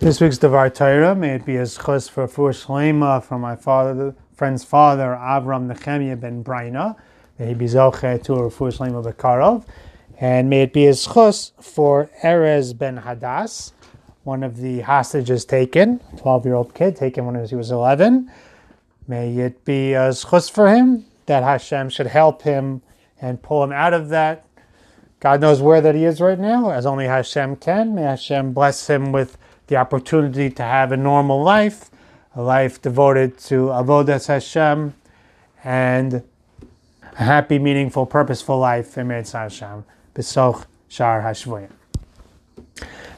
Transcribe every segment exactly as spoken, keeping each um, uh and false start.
This week's Dvar Torah, may it be a zechus for Fush Lema from my father, friend's father, Avram Nechemya ben Braina. May he be zocheh to Fush Lema Bekarov. And may it be a zechus for Erez ben Hadas, one of the hostages taken, twelve-year-old kid taken when he was eleven. May it be a zechus for him that Hashem should help him and pull him out of that. God knows where that he is right now, as only Hashem can. May Hashem bless him with the opportunity to have a normal life, a life devoted to Avodas Hashem, and a happy, meaningful, purposeful life in Meitz Hashem, B'soch Shar HaShvoyim.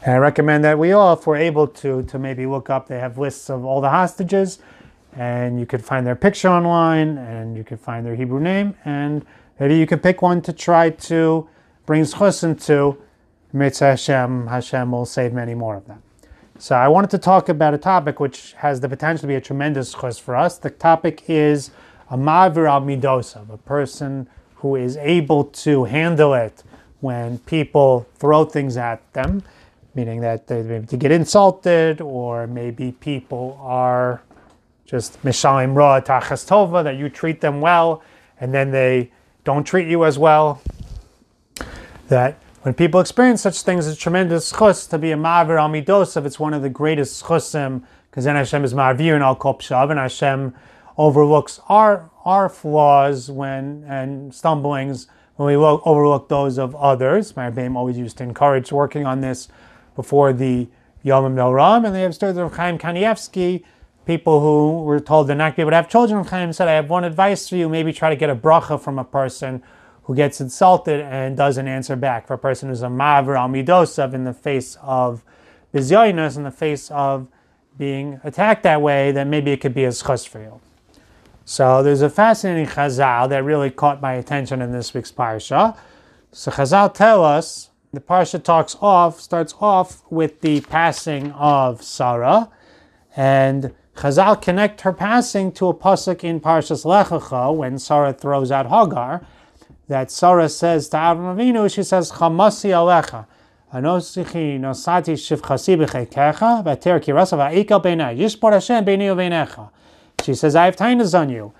And I recommend that we all, if we're able to, to maybe look up, they have lists of all the hostages, and you could find their picture online, and you could find their Hebrew name, and maybe you could pick one to try to bring zchus into Meitz Hashem. Hashem will save many more of them. So I wanted to talk about a topic which has the potential to be a tremendous chus for us. The topic is a Ma'avor Al Midosov, a person who is able to handle it when people throw things at them, meaning that they maybe get insulted, or maybe people are just mishalim ra tachas tova, that you treat them well and then they don't treat you as well. That when people experience such things, it's a tremendous chus to be a ma'avir al midosov. It's one of the greatest chusim, because then Hashem is ma'avir and al kol pshav, and Hashem overlooks our our flaws when and stumblings when we lo- overlook those of others. My Rebbeim always used to encourage working on this before the Yomim Noram, and they have stories of Chaim Kanievsky, people who were told they're not going to be able to have children. Chaim said, "I have one advice for you. Maybe try to get a bracha from a person who gets insulted and doesn't answer back." For a person who's a ma'avor al midosov in the face of bizyonus, in the face of being attacked that way, then maybe it could be a zchus for you. So there's a fascinating Chazal that really caught my attention in this week's parsha. So Chazal tell us, the parsha talks off, starts off with the passing of Sarah, and Chazal connect her passing to a pasuk in Parshas Lechacha when Sarah throws out Hagar, that Sarah says to Avram Avinu, she says, "Chamasi alecha, anosichi nosati shivchasi b'chekecha, v'ter kirasa v'aikel b'nei, yishpor Hashem b'nei u'v'necha." She says, "I have tainas on you.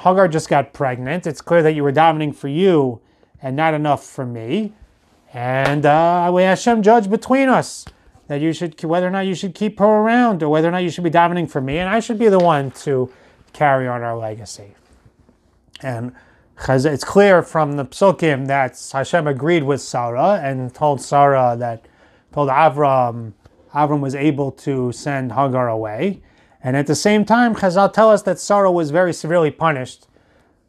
Hagar just got pregnant. It's clear that you were davening for you and not enough for me. And uh, may Hashem judge between us, that you should, whether or not you should keep her around, or whether or not you should be davening for me, and I should be the one to carry on our legacy." And it's clear from the psukim that Hashem agreed with Sarah and told Sarah that, told Avram, Avram was able to send Hagar away. And at the same time, Chazal tell us that Sarah was very severely punished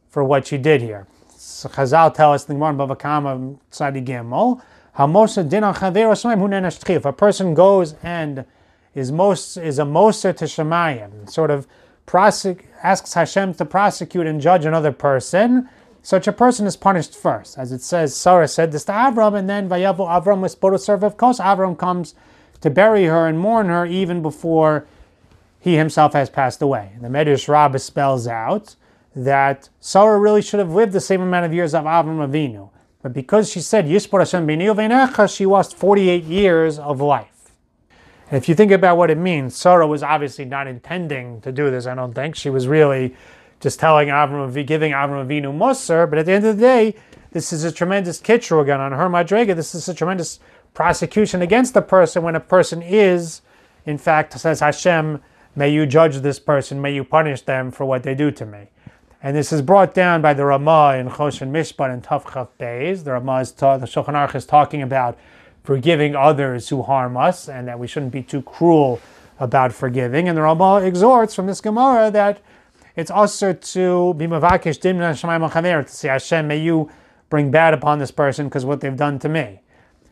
for what she did here. So Chazal tell us, the Gemara in Bava Kama, Tzadi Gimel, HaMoser Dinah Chaver Shamayim Hu Nenesh Tchil. If a person goes and is most is a Moser to Shamayim, sort of prosec- asks Hashem to prosecute and judge another person, such a person is punished first. As it says, Sarah said this to Avram, and then Vayavu Avram Lisboto Servavkos. Avram comes to bury her and mourn her even before he himself has passed away. The Medrash Rabbah spells out that Sarah really should have lived the same amount of years of Avram Avinu, but because she said Yishpor Hashem b'nei u'v'necha, she lost forty-eight years of life. And if you think about what it means, Sarah was obviously not intending to do this, I don't think. She was really just telling Avram Avinu, giving Avram Avinu Musar, but at the end of the day, this is a tremendous kitchur again on her madrega. This is a tremendous prosecution against the person when a person is, in fact, says, "Hashem, may you judge this person, may you punish them for what they do to me." And this is brought down by the Ramah in Choshen Mishpat and Tav Chaf Beis. The Ramah is ta- the Shulchan Aruch is talking about forgiving others who harm us, and that we shouldn't be too cruel about forgiving. And the Ramah exhorts from this Gemara that it's usher to be mavakesh dimna shamayim chaver, to say, "Hashem, may you bring bad upon this person because what they've done to me."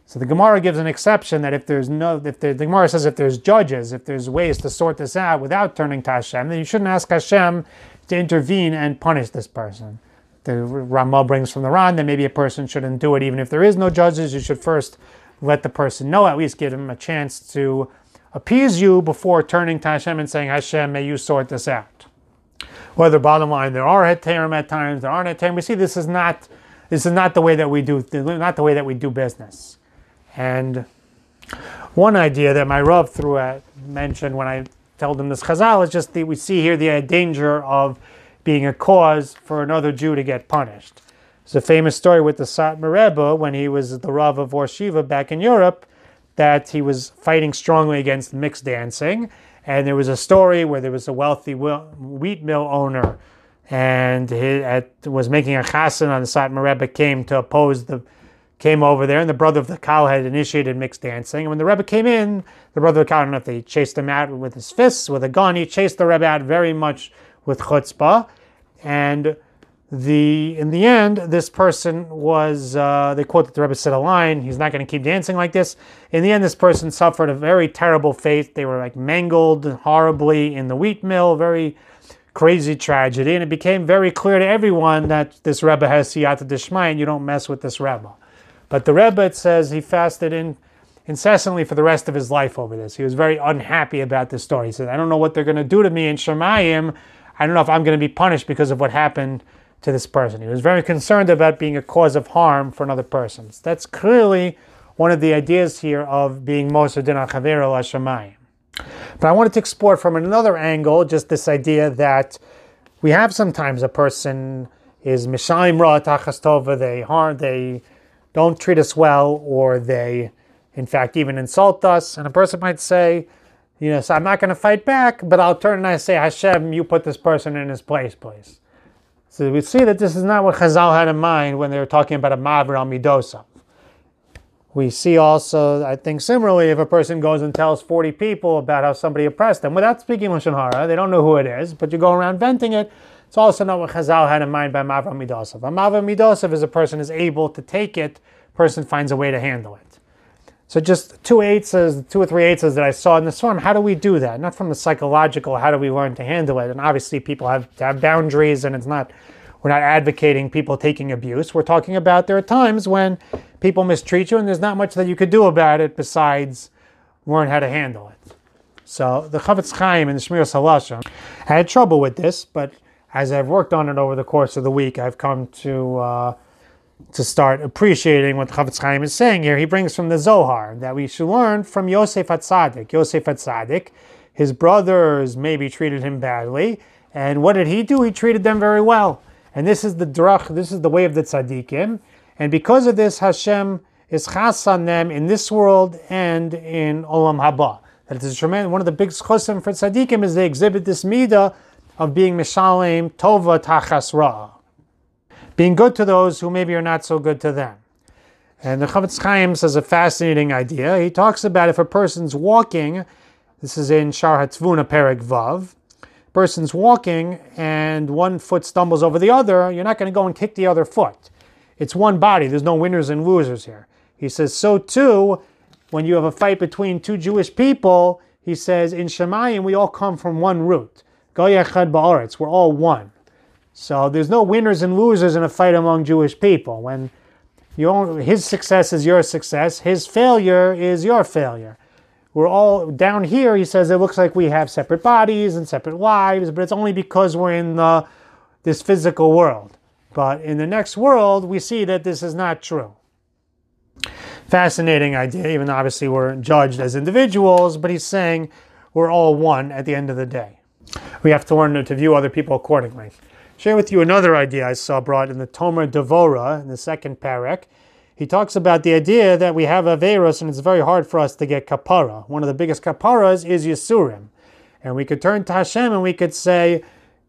So the Gemara gives an exception that if there's no, if there, the Gemara says if there's judges, if there's ways to sort this out without turning to Hashem, then you shouldn't ask Hashem to intervene and punish this person. The Ramah brings from the Ran that maybe a person shouldn't do it even if there is no judges. You should first let the person know, at least give him a chance to appease you before turning to Hashem and saying, "Hashem, may you sort this out." Well, the bottom line, there are heterim at times, there aren't heterim. We see this is not, this is not the way that we do, not the way that we do business. And One idea that my Rav threw at, mentioned when I told him this Chazal, is just that we see here the danger of being a cause for another Jew to get punished. There's a famous story with the Satmar Rebbe when he was the Rav of Warshiva back in Europe, that he was fighting strongly against mixed dancing. And there was a story where there was a wealthy wheat mill owner and he at, was making a chassan on the Satmar Rebbe, came to oppose the, came over there, and the brother of the Kal had initiated mixed dancing. And when the Rebbe came in, the brother of the Kal, I don't know if they chased him out with his fists, with a gun, he chased the Rebbe out very much with chutzpah. And the in the end, this person was, uh, they quote that the Rebbe said a line, he's not going to keep dancing like this. In the end, this person suffered a very terrible fate. They were like mangled horribly in the wheat mill, very crazy tragedy, and it became very clear to everyone that this Rebbe has siyata d'shmaya, and you don't mess with this Rebbe. But the Rebbe, it says, he fasted in, incessantly for the rest of his life over this. He was very unhappy about this story. He said, I don't know what they're going to do to me in Shemayim. I don't know if I'm going to be punished because of what happened to this person. He was very concerned about being a cause of harm for another person. So that's clearly one of the ideas here of being Moser Din HaChaver El HaShemayim. But I wanted to explore from another angle just this idea that we have sometimes a person is Mishayim Ra Tachas Tova, they harm, they don't treat us well, or they, in fact, even insult us. And a person might say, you know, so I'm not going to fight back, but I'll turn and I say, Hashem, you put this person in his place, please. So we see that this is not what Chazal had in mind when they were talking about a Ma'avor Al Midosov. We see also, I think similarly, if a person goes and tells forty people about how somebody oppressed them, without speaking Lashon Hara, they don't know who it is, but you go around venting it, it's also not what Chazal had in mind by Ma'avor Al Midosov. A Ma'avor Al Midosov is a person is able to take it, person finds a way to handle it. So just two eitzes, two or three eitzes that I saw in this form, how do we do that? Not from the psychological, how do we learn to handle it? And obviously people have to have boundaries, and it's not, we're not advocating people taking abuse. We're talking about there are times when people mistreat you and there's not much that you could do about it besides learn how to handle it. So the Chofetz Chaim and the Shmir Salasha, I had trouble with this, but as I've worked on it over the course of the week, I've come to uh, to start appreciating what Chofetz Chaim is saying here. He brings from the Zohar that we should learn from Yosef HaTzadik. Yosef HaTzadik, his brothers maybe treated him badly, and what did he do? He treated them very well. And this is the drach, this is the way of the tzaddikim, and because of this, Hashem is chas on them in this world and in Olam Haba. That is tremendous. One of the big chosim for tzaddikim is they exhibit this midah of being mishalem tova tachas ra, being good to those who maybe are not so good to them. And the Chofetz Chaim says a fascinating idea. He talks about if a person's walking, this is in Shar HaTzvuna Perek Vav, person's walking and one foot stumbles over the other, you're not going to go and kick the other foot. It's one body. There's no winners and losers here. He says, so too, when you have a fight between two Jewish people, he says, in Shemayim, we all come from one root. Goy Echad Ba'aretz, we're all one. So there's no winners and losers in a fight among Jewish people. When your, his success is your success, his failure is your failure. We're all down here, he says, it looks like we have separate bodies and separate lives, but it's only because we're in the, this physical world. But in the next world, we see that this is not true. Fascinating idea, even though obviously we're judged as individuals, but he's saying we're all one at the end of the day. We have to learn to view other people accordingly. Share with you another idea I saw brought in the Tomer Devorah, in the second parak. He talks about the idea that we have Averos and it's very hard for us to get kapara. One of the biggest kaparas is Yisurim. And we could turn to Hashem and we could say,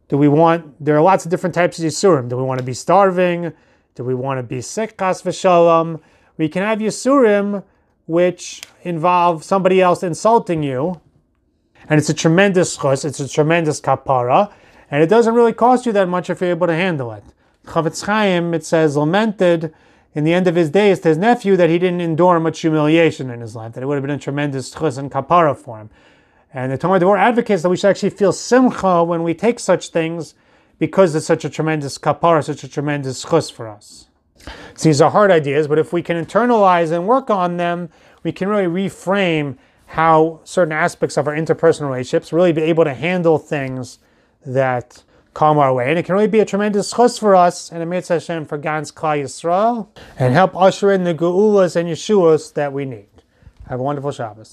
do we want, there are lots of different types of Yisurim. Do we want to be starving? Do we want to be sick? Chas v'shalom. We can have Yisurim which involve somebody else insulting you. And it's a tremendous chus, it's a tremendous kapara. And it doesn't really cost you that much if you're able to handle it. Chofetz Chaim, it says, lamented in the end of his days to his nephew that he didn't endure much humiliation in his life, that it would have been a tremendous chus and kapara for him. And the Tomer Devorah advocates that we should actually feel simcha when we take such things because it's such a tremendous kapara, such a tremendous chus for us. So these are hard ideas, but if we can internalize and work on them, we can really reframe how certain aspects of our interpersonal relationships really be able to handle things that come our way. And it can really be a tremendous chus for us and a mitzvah Hashem for Gans Klal Yisrael and help usher in the geulas and yeshuas that we need. Have a wonderful Shabbos.